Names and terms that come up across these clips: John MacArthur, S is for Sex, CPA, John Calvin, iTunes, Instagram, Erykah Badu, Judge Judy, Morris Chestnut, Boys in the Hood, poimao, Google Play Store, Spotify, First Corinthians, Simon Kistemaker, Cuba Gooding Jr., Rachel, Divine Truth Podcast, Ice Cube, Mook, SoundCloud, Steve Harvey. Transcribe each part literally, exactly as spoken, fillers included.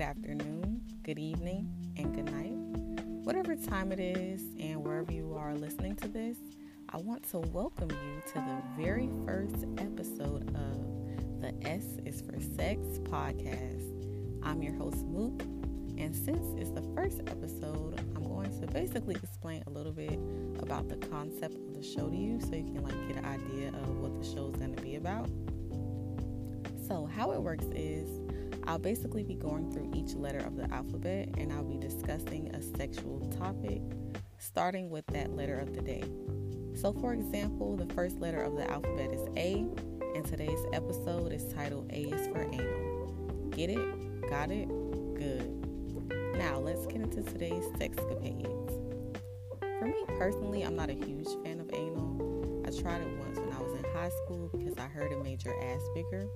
good afternoon, good evening, and good night. Whatever time it is and wherever you are listening to this, I want to welcome you to the very first episode of the S is for Sex podcast. I'm your host, Mook, and since it's the first episode, I'm going to basically explain a little bit about the concept of the show to you so you can like get an idea of what the show's going to be about. So how it works is I'll basically be going through each letter of the alphabet and I'll be discussing a sexual topic, starting with that letter of the day. So for example, the first letter of the alphabet is A, and today's episode is titled A is for Anal. Get it? Got it? Good. Now let's get into today's sexcapades. For me personally, I'm not a huge fan of anal. I tried it once when I was in high school because I heard it made your ass bigger.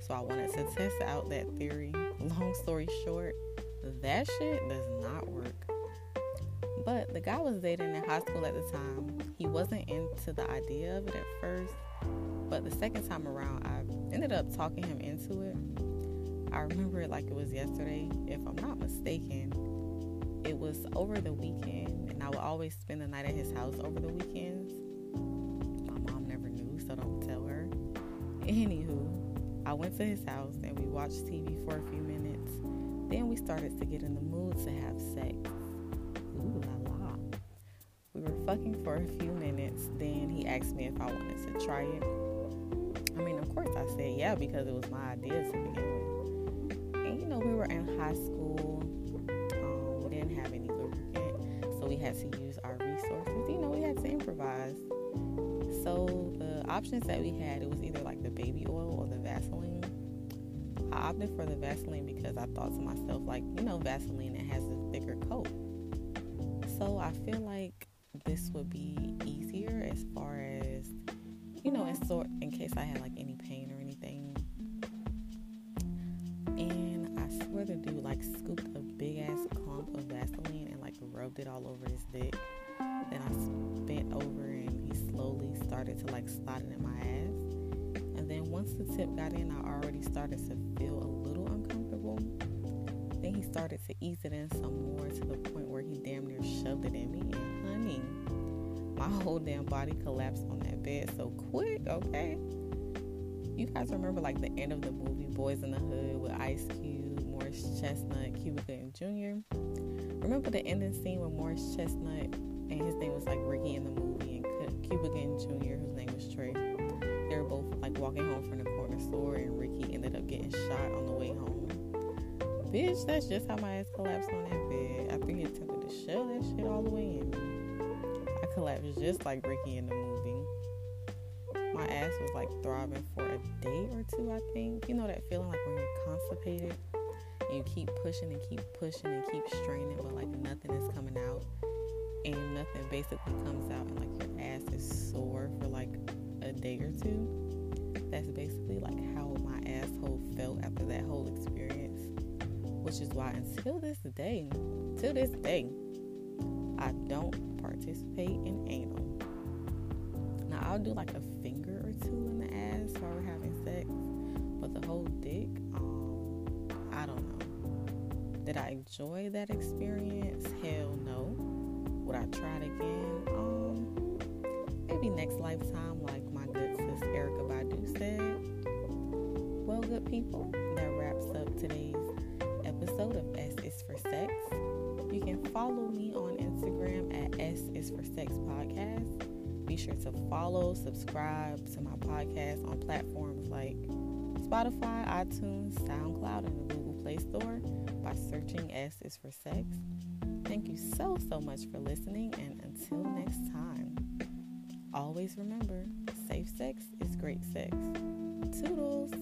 So I wanted to test out that theory. Long story short, that shit does not work. But the guy I was dating in high school at the time, he wasn't into the idea of it at first. But the second time around, I ended up talking him into it. I remember it like it was yesterday. If I'm not mistaken, it was over the weekend. And I would always spend the night at his house over the weekends. My mom never knew, so don't tell her. Anywho. I went to his house and we watched T V for a few minutes. Then we started to get in the mood to have sex. Ooh la la. We were fucking for a few minutes. Then he asked me if I wanted to try it. I mean, of course I said yeah because it was my idea to begin with. And you know, we were in high school. Um, we didn't have any lubricant, so we had to use our resources. You know, we had to improvise. So the options that we had, it was either like the baby oil or the Vaseline. I opted for the Vaseline because I thought to myself, like, you know, Vaseline, it has a thicker coat. So I feel like this would be easier as far as, you know, in, sort, in case I had like any pain or anything. And I swear the dude like scooped a big ass clump of Vaseline and like rubbed it all over his dick. Then I bent over and he slowly started to like slide it in my ass. And then once the tip got in, I already started to feel a little uncomfortable. Then he started to ease it in some more to the point where he damn near shoved it in me. And honey, my whole damn body collapsed on that bed so quick, okay? You guys remember like the end of the movie Boys in the Hood with Ice Cube, Morris Chestnut, Cuba Gooding Junior? Remember the ending scene with Morris Chestnut? And his name was like Ricky in the movie, and Cuba Gooding Junior, whose name was Trey. They were both like walking home from the corner store, and Ricky ended up getting shot on the way home. Bitch, that's just how my ass collapsed on that bed after he attempted to shove that shit all the way in me. I collapsed just like Ricky in the movie. My ass was like throbbing for a day or two, I think. You know that feeling like when you're constipated and you keep pushing and keep pushing and keep straining, but like nothing is coming out. And nothing basically comes out, and like your ass is sore for like a day or two. That's basically like how my asshole felt after that whole experience, which is why until this day, to this day, I don't participate in anal. Now I'll do like a finger or two in the ass while we're having sex, but the whole dick, um, I don't know. Did I enjoy that experience? Hell no. Would I try it again? Um, maybe next lifetime, like my good sis Erykah Badu said. Well, good people, that wraps up today's episode of S is for Sex. You can follow me on Instagram at S is for Sex Podcast. Be sure to follow, subscribe to my podcast on platforms like Spotify, iTunes, SoundCloud, and the Google Play Store by searching S is for Sex. Thank you so, so much for listening, and until next time, always remember, safe sex is great sex. Toodles!